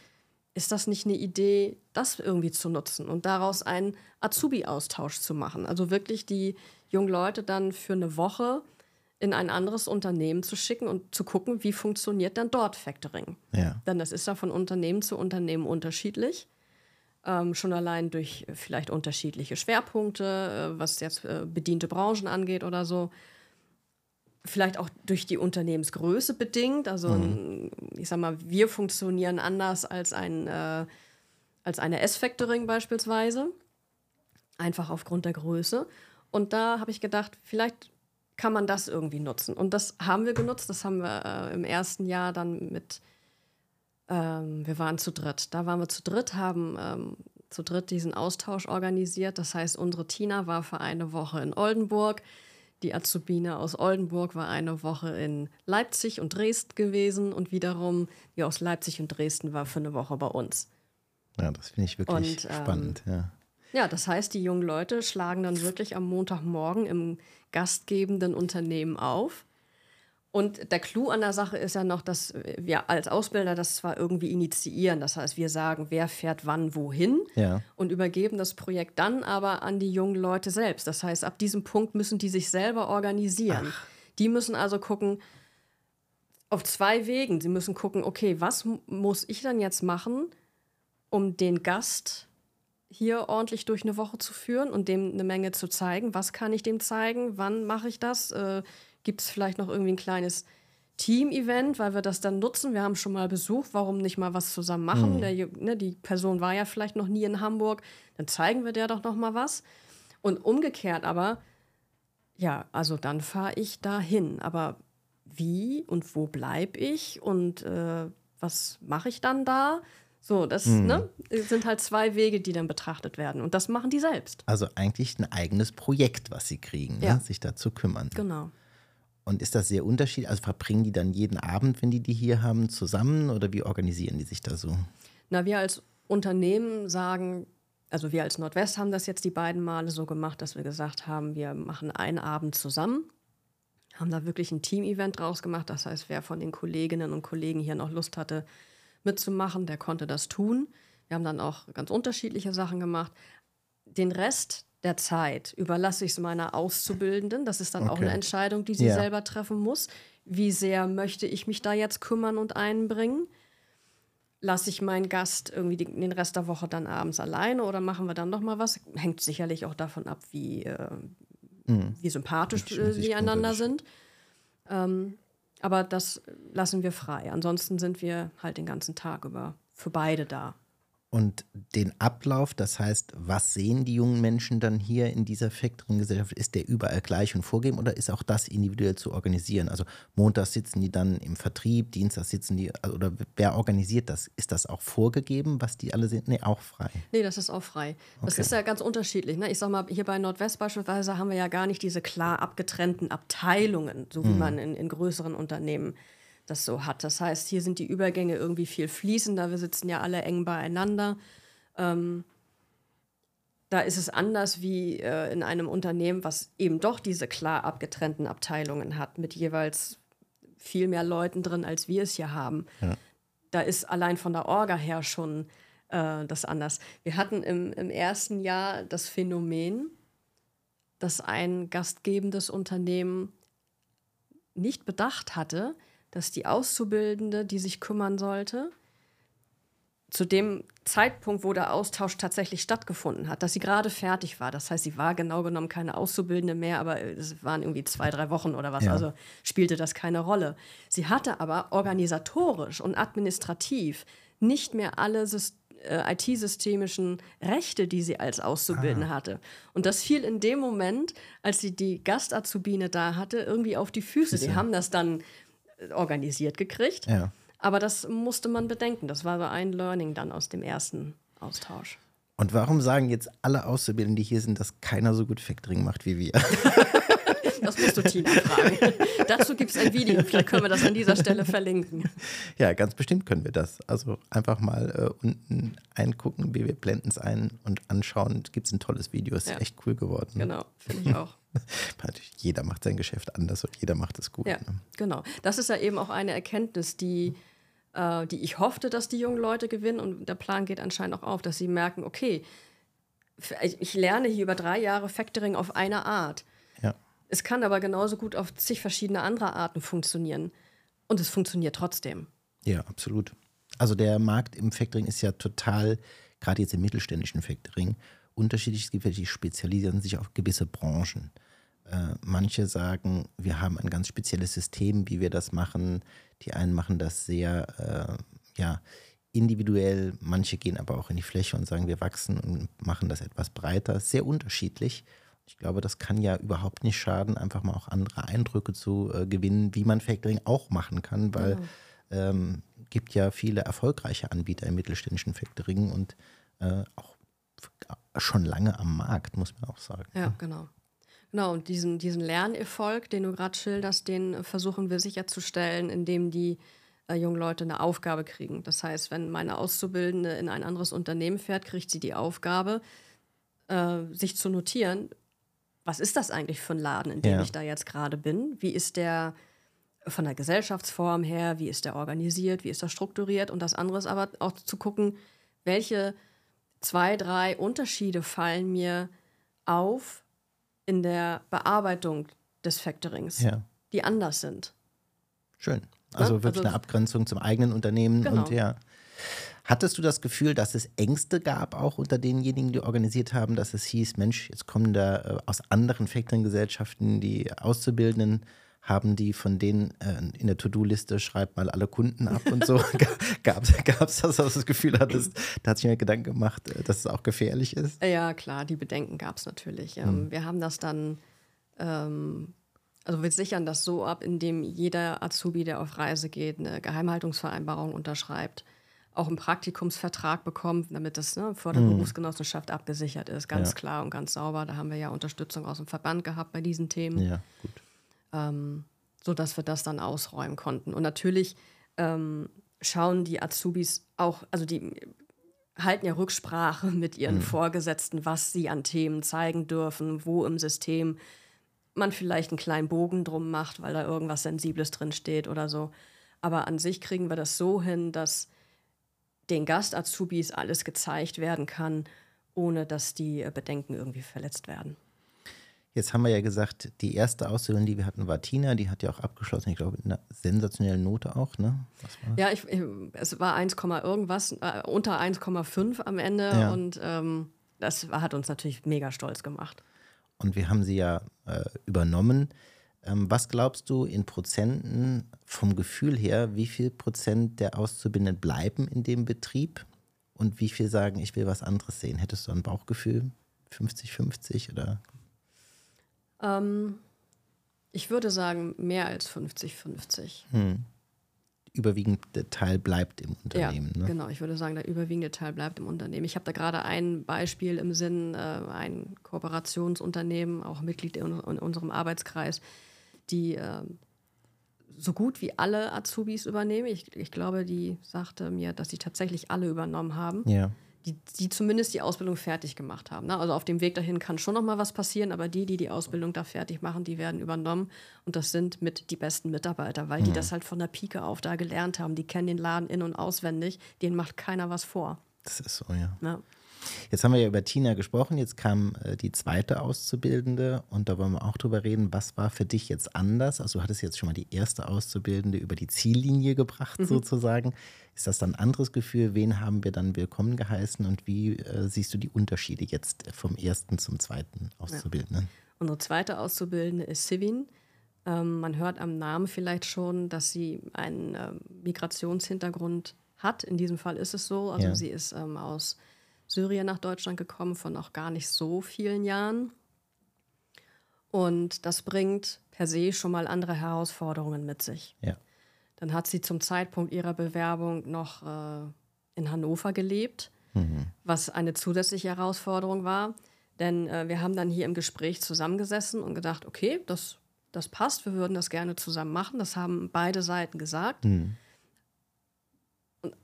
Ist das nicht eine Idee, das irgendwie zu nutzen und daraus einen Azubi-Austausch zu machen? Also wirklich die jungen Leute dann für eine Woche in ein anderes Unternehmen zu schicken und zu gucken, wie funktioniert dann dort Factoring. Ja. Denn das ist ja von Unternehmen zu Unternehmen unterschiedlich. Ähm, schon allein durch vielleicht unterschiedliche Schwerpunkte, was jetzt äh, bediente Branchen angeht oder so. Vielleicht auch durch die Unternehmensgröße bedingt. Also mhm. ich sag mal, wir funktionieren anders als, ein, äh, als eine S-Factoring beispielsweise. Einfach aufgrund der Größe. Und da habe ich gedacht, vielleicht kann man das irgendwie nutzen. Und das haben wir genutzt. Das haben wir äh, im ersten Jahr dann mit, ähm, wir waren zu dritt. Da waren wir zu dritt, haben ähm, zu dritt diesen Austausch organisiert. Das heißt, unsere Tina war für eine Woche in Oldenburg. Die Azubine aus Oldenburg war eine Woche in Leipzig und Dresden gewesen. Und wiederum, die aus Leipzig und Dresden war für eine Woche bei uns. Ja, das finde ich wirklich und, ähm, spannend, ja. Ja, das heißt, die jungen Leute schlagen dann wirklich am Montagmorgen im gastgebenden Unternehmen auf. Und der Clou an der Sache ist ja noch, dass wir als Ausbilder das zwar irgendwie initiieren. Das heißt, wir sagen, wer fährt wann wohin ja. und übergeben das Projekt dann aber an die jungen Leute selbst. Das heißt, ab diesem Punkt müssen die sich selber organisieren. Ach. Die müssen also gucken, auf zwei Wegen. Sie müssen gucken, okay, was muss ich dann jetzt machen, um den Gast hier ordentlich durch eine Woche zu führen und dem eine Menge zu zeigen. Was kann ich dem zeigen? Wann mache ich das? Äh, gibt es vielleicht noch irgendwie ein kleines Team-Event, weil wir das dann nutzen? Wir haben schon mal Besuch, warum nicht mal was zusammen machen? Mhm. Der, ne, die Person war ja vielleicht noch nie in Hamburg, dann zeigen wir der doch noch mal was. Und umgekehrt aber, ja, also dann fahre ich da hin. Aber wie und wo bleibe ich und äh, was mache ich dann da? So, das hm. ne, sind halt zwei Wege, die dann betrachtet werden. Und das machen die selbst. Also eigentlich ein eigenes Projekt, was sie kriegen, ja. ne, sich dazu kümmern. Genau. Und ist das sehr unterschiedlich? Also verbringen die dann jeden Abend, wenn die die hier haben, zusammen? Oder wie organisieren die sich da so? Na, wir als Unternehmen sagen, also wir als Nordwest haben das jetzt die beiden Male so gemacht, dass wir gesagt haben, wir machen einen Abend zusammen. Haben da wirklich ein Team-Event draus gemacht. Das heißt, wer von den Kolleginnen und Kollegen hier noch Lust hatte, mitzumachen, der konnte das tun. Wir haben dann auch ganz unterschiedliche Sachen gemacht. Den Rest der Zeit überlasse ich es meiner Auszubildenden. Das ist dann okay. auch eine Entscheidung, die sie ja. selber treffen muss. Wie sehr möchte ich mich da jetzt kümmern und einbringen? Lasse ich meinen Gast irgendwie den Rest der Woche dann abends alleine oder machen wir dann noch mal was? Hängt sicherlich auch davon ab, wie, äh, mhm. wie sympathisch äh, sie einander sind. Ähm, Aber das lassen wir frei. Ansonsten sind wir halt den ganzen Tag über für beide da. und den Ablauf, das heißt, was sehen die jungen Menschen dann hier in dieser Factoring-Gesellschaft, ist der überall gleich und vorgegeben oder ist auch das individuell zu organisieren? Also montags sitzen die dann im Vertrieb, dienstags sitzen die, oder wer organisiert das? Ist das auch vorgegeben, was die alle sind? Nee, auch frei. Nee, das ist auch frei. Das okay. ist ja ganz unterschiedlich. Ne? Ich sag mal, hier bei Nordwest beispielsweise haben wir ja gar nicht diese klar abgetrennten Abteilungen, so wie hm. man in, in größeren Unternehmen das so hat. Das heißt, hier sind die Übergänge irgendwie viel fließender. Wir sitzen ja alle eng beieinander. Ähm, da ist es anders wie äh, in einem Unternehmen, was eben doch diese klar abgetrennten Abteilungen hat, mit jeweils viel mehr Leuten drin, als wir es hier haben. Ja. Da ist allein von der Orga her schon äh, das anders. Wir hatten im, im ersten Jahr das Phänomen, dass ein gastgebendes Unternehmen nicht bedacht hatte, dass die Auszubildende, die sich kümmern sollte, zu dem Zeitpunkt, wo der Austausch tatsächlich stattgefunden hat, dass sie gerade fertig war. Das heißt, sie war genau genommen keine Auszubildende mehr, aber es waren irgendwie zwei, drei Wochen oder was. Ja. Also spielte das keine Rolle. Sie hatte aber organisatorisch und administrativ nicht mehr alle Systeme, I T-systemischen Rechte, die sie als Auszubildende ah. hatte. Und das fiel in dem Moment, als sie die Gastazubine da hatte, irgendwie auf die Füße. Die haben das dann organisiert gekriegt. Ja. Aber das musste man bedenken. Das war so ein Learning dann aus dem ersten Austausch. Und warum sagen jetzt alle Auszubildenden, die hier sind, dass keiner so gut Factoring macht wie wir? Das musst du Tina fragen. Dazu gibt es ein Video, vielleicht können wir das an dieser Stelle verlinken. Ja, ganz bestimmt können wir das. Also einfach mal äh, unten eingucken, wir blenden es ein und anschauen. Gibt es ein tolles Video, ist ja. echt cool geworden. Genau, finde ich auch. Jeder macht sein Geschäft anders und jeder macht es gut. Ja, ne? Genau. Das ist ja eben auch eine Erkenntnis, die, äh, die ich hoffte, dass die jungen Leute gewinnen. Und der Plan geht anscheinend auch auf, dass sie merken, okay, ich lerne hier über drei Jahre Factoring auf eine Art. Ja. Es kann aber genauso gut auf zig verschiedene andere Arten funktionieren. Und es funktioniert trotzdem. Ja, absolut. Also der Markt im Factoring ist ja total, gerade jetzt im mittelständischen Factoring, unterschiedlich. Es gibt welche, die spezialisieren sich auf gewisse Branchen. Äh, manche sagen, wir haben ein ganz spezielles System, wie wir das machen. Die einen machen das sehr äh, ja, individuell. Manche gehen aber auch in die Fläche und sagen, wir wachsen und machen das etwas breiter. Sehr unterschiedlich. Ich glaube, das kann ja überhaupt nicht schaden, einfach mal auch andere Eindrücke zu äh, gewinnen, wie man Factoring auch machen kann, weil es ja. ähm, gibt ja viele erfolgreiche Anbieter im mittelständischen Factoring und äh, auch schon lange am Markt, muss man auch sagen. Ja, genau. Genau, und diesen, diesen Lernerfolg, den du gerade schilderst, den versuchen wir sicherzustellen, indem die äh, jungen Leute eine Aufgabe kriegen. Das heißt, wenn meine Auszubildende in ein anderes Unternehmen fährt, kriegt sie die Aufgabe, äh, sich zu notieren, was ist das eigentlich für ein Laden, in dem ja. ich da jetzt gerade bin? Wie ist der von der Gesellschaftsform her? Wie ist der organisiert? Wie ist der strukturiert? Und das andere ist aber auch zu gucken, welche zwei, drei Unterschiede fallen mir auf in der Bearbeitung des Factorings, ja. die anders sind. Schön. Also ja? wirklich also, eine Abgrenzung zum eigenen Unternehmen. Genau. Und ja. Hattest du das Gefühl, dass es Ängste gab, auch unter denjenigen, die organisiert haben, dass es hieß, Mensch, jetzt kommen da aus anderen Factoring-Gesellschaften die Auszubildenden, haben die von denen äh, in der To-Do-Liste, schreibt mal alle Kunden ab und so. Gab es das, dass du das Gefühl hattest, da hat sich mir Gedanken gemacht, dass es auch gefährlich ist? Ja, klar, die Bedenken gab es natürlich. Hm. Wir haben das dann, ähm, also wir sichern das so ab, indem jeder Azubi, der auf Reise geht, eine Geheimhaltungsvereinbarung unterschreibt, auch einen Praktikumsvertrag bekommt, damit das ne, vor der mm. Berufsgenossenschaft abgesichert ist. Ganz ja. klar und ganz sauber. Da haben wir ja Unterstützung aus dem Verband gehabt bei diesen Themen. Ja, gut. Ähm, sodass wir das dann ausräumen konnten. Und natürlich ähm, schauen die Azubis auch, also die halten ja Rücksprache mit ihren mm. Vorgesetzten, was sie an Themen zeigen dürfen, wo im System man vielleicht einen kleinen Bogen drum macht, weil da irgendwas Sensibles drin steht oder so. Aber an sich kriegen wir das so hin, dass den Gast-Azubis alles gezeigt werden kann, ohne dass die Bedenken irgendwie verletzt werden. Jetzt haben wir ja gesagt, die erste Ausbildung, die wir hatten, war Tina. Die hat ja auch abgeschlossen, ich glaube, mit einer sensationellen Note auch, ne? Was war? Ja, ich, ich, es war eins, irgendwas, äh, unter eins Komma fünf am Ende. Ja. Und ähm, das hat uns natürlich mega stolz gemacht. Und wir haben sie ja äh, übernommen. Was glaubst du in Prozenten vom Gefühl her, wie viel Prozent der Auszubildenden bleiben in dem Betrieb und wie viel sagen, ich will was anderes sehen? Hättest du ein Bauchgefühl? fünfzig fünfzig oder? Ähm, ich würde sagen, mehr als fünfzig fünfzig. Hm. Überwiegende Teil bleibt im Unternehmen. Ja, ne? Genau, ich würde sagen, der überwiegende Teil bleibt im Unternehmen. Ich habe da gerade ein Beispiel im Sinn, äh, ein Kooperationsunternehmen, auch Mitglied in, in unserem Arbeitskreis, die äh, so gut wie alle Azubis übernehmen. Ich, ich glaube, die sagte mir, dass sie tatsächlich alle übernommen haben, ja. die, die zumindest die Ausbildung fertig gemacht haben. Ne? Also auf dem Weg dahin kann schon noch mal was passieren, aber die, die die Ausbildung da fertig machen, die werden übernommen. Und das sind mit die besten Mitarbeiter, weil mhm. die das halt von der Pike auf da gelernt haben. Die kennen den Laden in- und auswendig, denen macht keiner was vor. Das ist so, ja. ja. Jetzt haben wir ja über Tina gesprochen, jetzt kam äh, die zweite Auszubildende und da wollen wir auch drüber reden, was war für dich jetzt anders? Also du hattest jetzt schon mal die erste Auszubildende über die Ziellinie gebracht mhm. sozusagen. Ist das dann ein anderes Gefühl? Wen haben wir dann willkommen geheißen und wie äh, siehst du die Unterschiede jetzt vom ersten zum zweiten Auszubildenden? Ja. Unsere zweite Auszubildende ist Sivin. Ähm, man hört am Namen vielleicht schon, dass sie einen äh, Migrationshintergrund hat. In diesem Fall ist es so. Also ja. sie ist ähm, aus Syrien nach Deutschland gekommen, von auch gar nicht so vielen Jahren. Und das bringt per se schon mal andere Herausforderungen mit sich. Ja. Dann hat sie zum Zeitpunkt ihrer Bewerbung noch äh, in Hannover gelebt, mhm. was eine zusätzliche Herausforderung war. Denn äh, wir haben dann hier im Gespräch zusammengesessen und gedacht, okay, das, das passt, wir würden das gerne zusammen machen. Das haben beide Seiten gesagt. Mhm.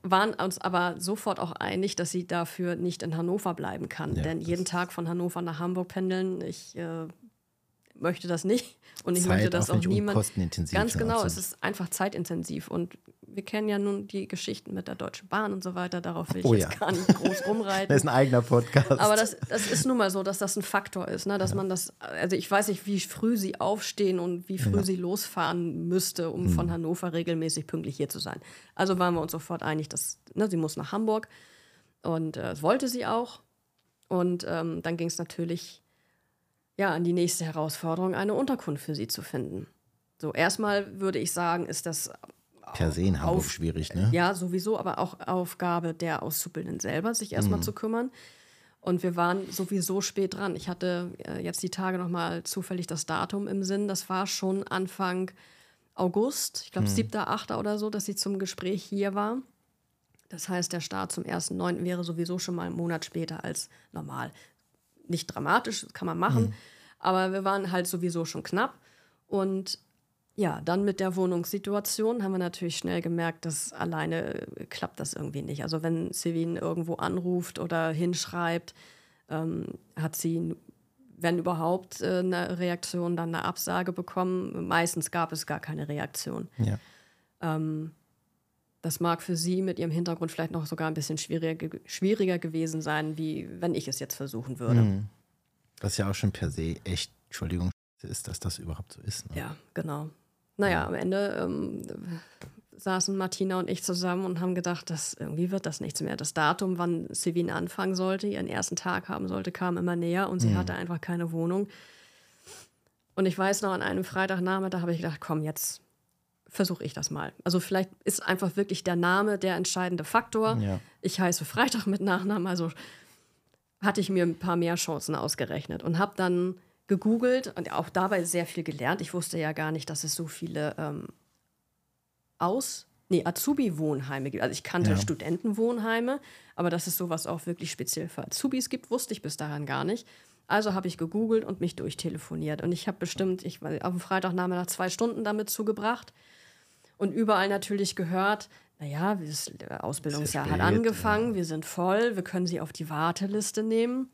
Waren uns aber sofort auch einig, dass sie dafür nicht in Hannover bleiben kann. Ja, denn jeden Tag von Hannover nach Hamburg pendeln, ich äh, möchte das nicht. Und ich Zeit möchte das auch, auch niemand. Kostenintensiv. Ganz genau, absolut. Es ist einfach zeitintensiv. Und wir kennen ja nun die Geschichten mit der Deutschen Bahn und so weiter. Darauf will ich oh, jetzt ja. gar nicht groß rumreiten. Das ist ein eigener Podcast. Aber das, das ist nun mal so, dass das ein Faktor ist. Ne? Dass ja. man das, also ich weiß nicht, wie früh sie aufstehen und wie früh ja. sie losfahren müsste, um hm. von Hannover regelmäßig pünktlich hier zu sein. Also waren wir uns sofort einig, dass ne, sie muss nach Hamburg. Und äh, das wollte sie auch. Und ähm, dann ging es natürlich ja, an die nächste Herausforderung, eine Unterkunft für sie zu finden. So, erstmal würde ich sagen, ist das per se in Hamburg schwierig, ne? Ja, sowieso, aber auch Aufgabe der Auszubildenden selber, sich erstmal mm. zu kümmern. Und wir waren sowieso spät dran. Ich hatte äh, jetzt die Tage nochmal zufällig das Datum im Sinn. Das war schon Anfang August, ich glaube mm. siebter achter oder so, dass sie zum Gespräch hier war. Das heißt, der Start zum ersten neunten wäre sowieso schon mal einen Monat später als normal. Nicht dramatisch, kann man machen, mhm. aber wir waren halt sowieso schon knapp. Und ja, dann mit der Wohnungssituation haben wir natürlich schnell gemerkt, dass alleine klappt das irgendwie nicht. Also wenn Sivin irgendwo anruft oder hinschreibt, ähm, hat sie, wenn überhaupt, äh, eine Reaktion, dann eine Absage bekommen. Meistens gab es gar keine Reaktion. Ja. Ähm, Das mag für sie mit ihrem Hintergrund vielleicht noch sogar ein bisschen schwieriger, schwieriger gewesen sein, wie wenn ich es jetzt versuchen würde. Was ja auch schon per se echt, Entschuldigung, ist, dass das überhaupt so ist. Ne? Ja, genau. Naja, am Ende ähm, saßen Martina und ich zusammen und haben gedacht, dass irgendwie wird das nichts mehr. Das Datum, wann Sivin anfangen sollte, ihren ersten Tag haben sollte, kam immer näher und sie mhm. hatte einfach keine Wohnung. Und ich weiß noch, an einem Freitagnachmittag habe ich gedacht, komm, jetzt versuche ich das mal. Also vielleicht ist einfach wirklich der Name der entscheidende Faktor. Ja. Ich heiße Freitag mit Nachnamen, also hatte ich mir ein paar mehr Chancen ausgerechnet und habe dann gegoogelt und auch dabei sehr viel gelernt. Ich wusste ja gar nicht, dass es so viele ähm, Aus-, nee, Azubi-Wohnheime gibt. Also ich kannte ja. Studentenwohnheime, aber dass es sowas auch wirklich speziell für Azubis gibt, wusste ich bis dahin gar nicht. Also habe ich gegoogelt und mich durchtelefoniert. Und ich habe bestimmt, ich war auf dem Freitagnachmittag zwei Stunden damit zugebracht. Und überall natürlich gehört, naja, das Ausbildungsjahr spät, hat angefangen, ja. wir sind voll, wir können sie auf die Warteliste nehmen.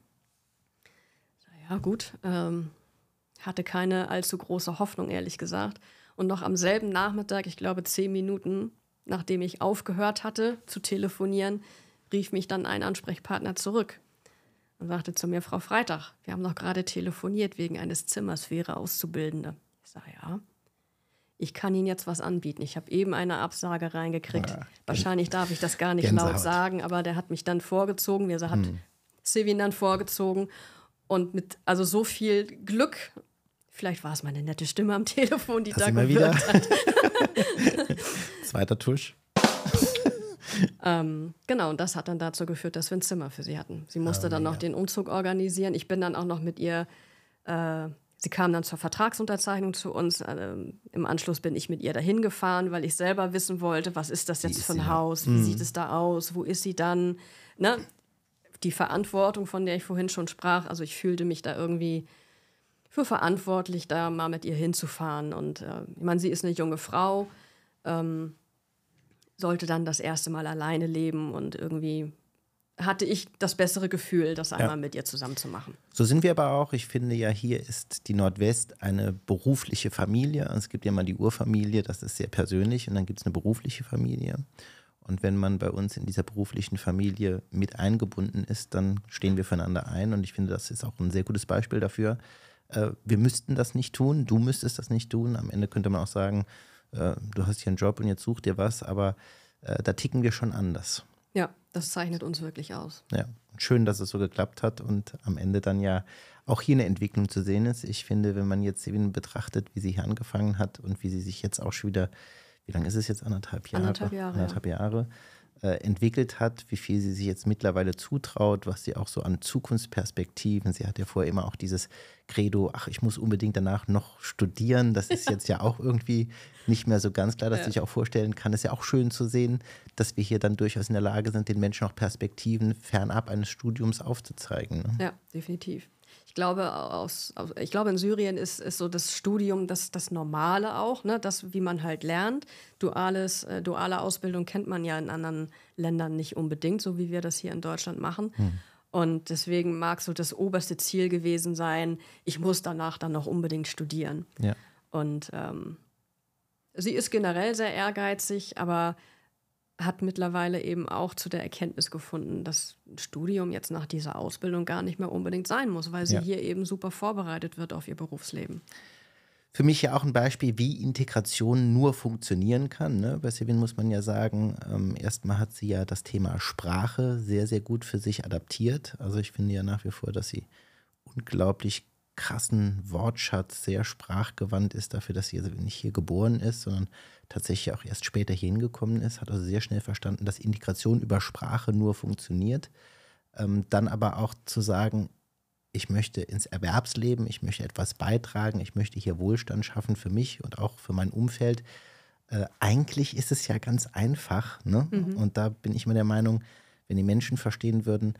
Naja, gut, ähm, hatte keine allzu große Hoffnung, ehrlich gesagt. Und noch am selben Nachmittag, ich glaube zehn Minuten, nachdem ich aufgehört hatte zu telefonieren, rief mich dann ein Ansprechpartner zurück und sagte zu mir, Frau Freitag, wir haben doch gerade telefoniert wegen eines Zimmers für Ihre Auszubildende. Ich sage, ja. Ich kann Ihnen jetzt was anbieten. Ich habe eben eine Absage reingekriegt. Ja, wahrscheinlich darf ich das gar nicht Gänsehaut. laut sagen, aber der hat mich dann vorgezogen. Der hat hm. Sivin dann vorgezogen. Und mit also so viel Glück, vielleicht war es meine nette Stimme am Telefon, die das da gewirkt hat. Zweiter Tusch. ähm, genau, und das hat dann dazu geführt, dass wir ein Zimmer für sie hatten. Sie musste oh, dann ja. noch den Umzug organisieren. Ich bin dann auch noch mit ihr, äh, sie kam dann zur Vertragsunterzeichnung zu uns. Äh, Im Anschluss bin ich mit ihr dahin gefahren, weil ich selber wissen wollte, was ist das jetzt für ein Haus? Wie mhm. sieht es da aus? Wo ist sie dann? Ne? Die Verantwortung, von der ich vorhin schon sprach, also ich fühlte mich da irgendwie für verantwortlich, da mal mit ihr hinzufahren. Und äh, ich meine, sie ist eine junge Frau, ähm, sollte dann das erste Mal alleine leben und irgendwie hatte ich das bessere Gefühl, das einmal ja. mit ihr zusammen zu machen. So sind wir aber auch. Ich finde ja, hier ist die Nordwest eine berufliche Familie. Es gibt ja mal die Urfamilie, das ist sehr persönlich, und dann gibt es eine berufliche Familie. Und wenn man bei uns in dieser beruflichen Familie mit eingebunden ist, dann stehen wir füreinander ein. Und ich finde, das ist auch ein sehr gutes Beispiel dafür. Wir müssten das nicht tun, du müsstest das nicht tun. Am Ende könnte man auch sagen, du hast hier einen Job und jetzt such dir was. Aber da ticken wir schon anders. Ja, das zeichnet uns wirklich aus. Ja, schön, dass es so geklappt hat und am Ende dann ja auch hier eine Entwicklung zu sehen ist. Ich finde, wenn man jetzt Sivin betrachtet, wie sie hier angefangen hat und wie sie sich jetzt auch schon wieder... Wie lange ist es jetzt? Anderthalb Jahre. Anderthalb Jahre, Anderthalb Jahre äh, entwickelt hat, wie viel sie sich jetzt mittlerweile zutraut, was sie auch so an Zukunftsperspektiven, sie hat ja vorher immer auch dieses Credo, ach, ich muss unbedingt danach noch studieren, das ist jetzt ja auch irgendwie nicht mehr so ganz klar, dass ja. ich auch vorstellen kann, das ist ja auch schön zu sehen, dass wir hier dann durchaus in der Lage sind, den Menschen auch Perspektiven fernab eines Studiums aufzuzeigen. Ne? Ja, definitiv. Ich glaube, aus, aus, ich glaube, in Syrien ist, ist so das Studium das, das Normale auch, ne? Das, wie man halt lernt. Duales, äh, duale Ausbildung kennt man ja in anderen Ländern nicht unbedingt, so wie wir das hier in Deutschland machen. Hm. Und deswegen mag so das oberste Ziel gewesen sein, ich muss danach dann noch unbedingt studieren. Ja. Und ähm, sie ist generell sehr ehrgeizig, aber hat mittlerweile eben auch zu der Erkenntnis gefunden, dass ein Studium jetzt nach dieser Ausbildung gar nicht mehr unbedingt sein muss, weil sie ja. hier eben super vorbereitet wird auf ihr Berufsleben. Für mich ja auch ein Beispiel, wie Integration nur funktionieren kann. Ne? Bei Sivin muss man ja sagen, ähm, erstmal hat sie ja das Thema Sprache sehr, sehr gut für sich adaptiert. Also ich finde ja nach wie vor, dass sie unglaublich krassen Wortschatz, sehr sprachgewandt ist dafür, dass sie nicht hier geboren ist, sondern tatsächlich auch erst später hier hingekommen ist, hat also sehr schnell verstanden, dass Integration über Sprache nur funktioniert. Ähm, dann aber auch zu sagen, ich möchte ins Erwerbsleben, ich möchte etwas beitragen, ich möchte hier Wohlstand schaffen für mich und auch für mein Umfeld. Äh, eigentlich ist es ja ganz einfach, ne? Mhm. Und da bin ich immer der Meinung, wenn die Menschen verstehen würden,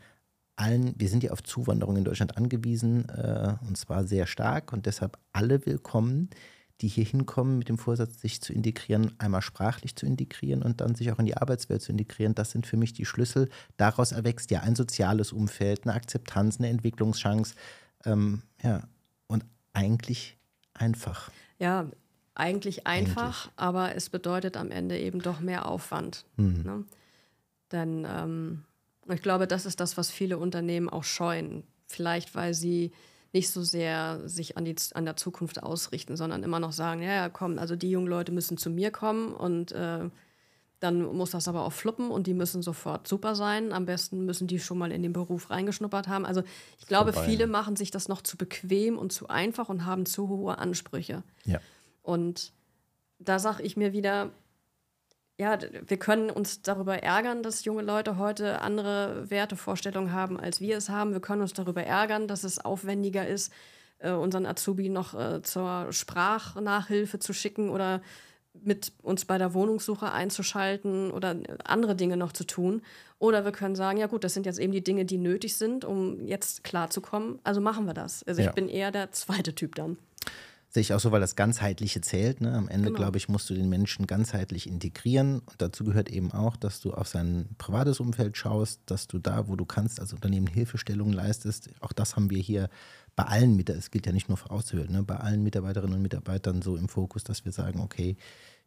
allen, wir sind ja auf Zuwanderung in Deutschland angewiesen, äh, und zwar sehr stark, und deshalb alle willkommen, die hier hinkommen mit dem Vorsatz, sich zu integrieren, einmal sprachlich zu integrieren und dann sich auch in die Arbeitswelt zu integrieren. Das sind für mich die Schlüssel. Daraus erwächst ja ein soziales Umfeld, eine Akzeptanz, eine Entwicklungschance. Ähm, ja, und eigentlich einfach. Ja, eigentlich einfach, eigentlich. aber es bedeutet am Ende eben doch mehr Aufwand. Mhm. Ne? Denn ähm ich glaube, das ist das, was viele Unternehmen auch scheuen. Vielleicht, weil sie nicht so sehr sich an, die, an der Zukunft ausrichten, sondern immer noch sagen, ja, ja, komm, also die jungen Leute müssen zu mir kommen und äh, dann muss das aber auch fluppen und die müssen sofort super sein. Am besten müssen die schon mal in den Beruf reingeschnuppert haben. Also ich glaube, Vorbei. viele machen sich das noch zu bequem und zu einfach und haben zu hohe Ansprüche. Ja. Und da sage ich mir wieder, ja, wir können uns darüber ärgern, dass junge Leute heute andere Wertevorstellungen haben, als wir es haben. Wir können uns darüber ärgern, dass es aufwendiger ist, äh, unseren Azubi noch äh, zur Sprachnachhilfe zu schicken oder mit uns bei der Wohnungssuche einzuschalten oder andere Dinge noch zu tun. Oder wir können sagen, ja gut, das sind jetzt eben die Dinge, die nötig sind, um jetzt klarzukommen. Also machen wir das. Also ja. ich bin eher der zweite Typ dann. Sehe ich auch so, weil das Ganzheitliche zählt. Ne? Am Ende, genau. glaube ich, musst du den Menschen ganzheitlich integrieren. Und dazu gehört eben auch, dass du auf sein privates Umfeld schaust, dass du da, wo du kannst, als Unternehmen Hilfestellung leistest. Auch das haben wir hier bei allen Mitarbeitern, es gilt ja nicht nur für Auszubildende, ne? bei allen Mitarbeiterinnen und Mitarbeitern so im Fokus, dass wir sagen, okay,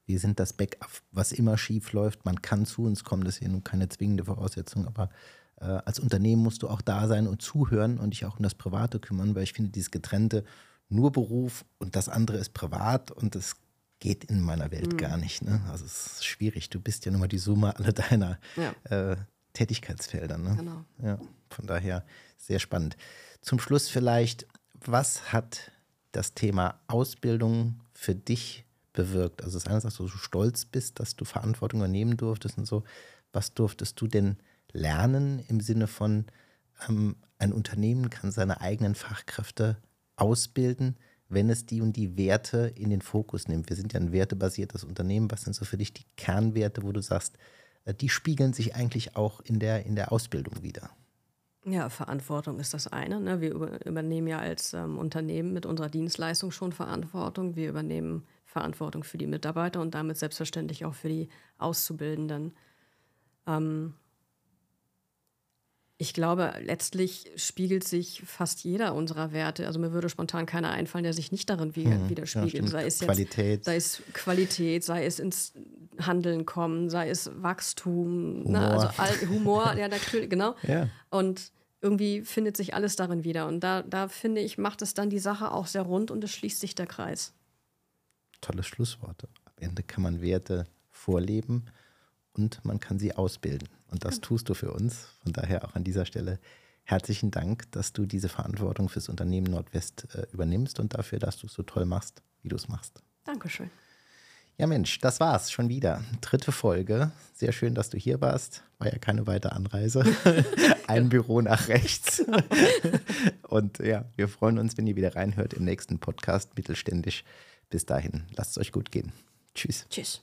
wir sind das Backup, was immer schief läuft. Man kann zu uns kommen, das ist ja nun keine zwingende Voraussetzung, aber äh, als Unternehmen musst du auch da sein und zuhören und dich auch um das Private kümmern, weil ich finde, dieses getrennte nur Beruf und das andere ist privat und das geht in meiner Welt mhm. gar nicht. Ne? Also es ist schwierig. Du bist ja nun mal die Summe aller deiner ja. äh, Tätigkeitsfelder. Ne? Genau. Ja, von daher sehr spannend. Zum Schluss vielleicht, was hat das Thema Ausbildung für dich bewirkt? Also das eine ist, dass du so stolz bist, dass du Verantwortung übernehmen durftest und so. Was durftest du denn lernen im Sinne von, ähm, ein Unternehmen kann seine eigenen Fachkräfte ausbilden, wenn es die und die Werte in den Fokus nimmt? Wir sind ja ein wertebasiertes Unternehmen. Was sind so für dich die Kernwerte, wo du sagst, die spiegeln sich eigentlich auch in der, in der Ausbildung wider? Ja, Verantwortung ist das eine, ne? Wir übernehmen ja als ähm, Unternehmen mit unserer Dienstleistung schon Verantwortung. Wir übernehmen Verantwortung für die Mitarbeiter und damit selbstverständlich auch für die Auszubildenden. Ähm ich glaube, letztlich spiegelt sich fast jeder unserer Werte. Also mir würde spontan keiner einfallen, der sich nicht darin hm, widerspiegelt. Ja, sei es jetzt Qualität. Sei es Qualität, sei es ins Handeln kommen, sei es Wachstum, Humor, ne? Also all, Humor, ja, natürlich, genau. Ja. Und irgendwie findet sich alles darin wieder. Und da, da finde ich, macht es dann die Sache auch sehr rund und es schließt sich der Kreis. Tolle Schlussworte. Am Ende kann man Werte vorleben und man kann sie ausbilden. Und das tust du für uns. Von daher auch an dieser Stelle herzlichen Dank, dass du diese Verantwortung fürs Unternehmen Nordwest äh, übernimmst und dafür, dass du es so toll machst, wie du es machst. Dankeschön. Ja Mensch, das war's schon wieder. Dritte Folge. Sehr schön, dass du hier warst. War ja keine weitere Anreise. Ein Büro nach rechts. Und ja, wir freuen uns, wenn ihr wieder reinhört im nächsten Podcast Mittelständisch. Bis dahin, lasst es euch gut gehen. Tschüss. Tschüss.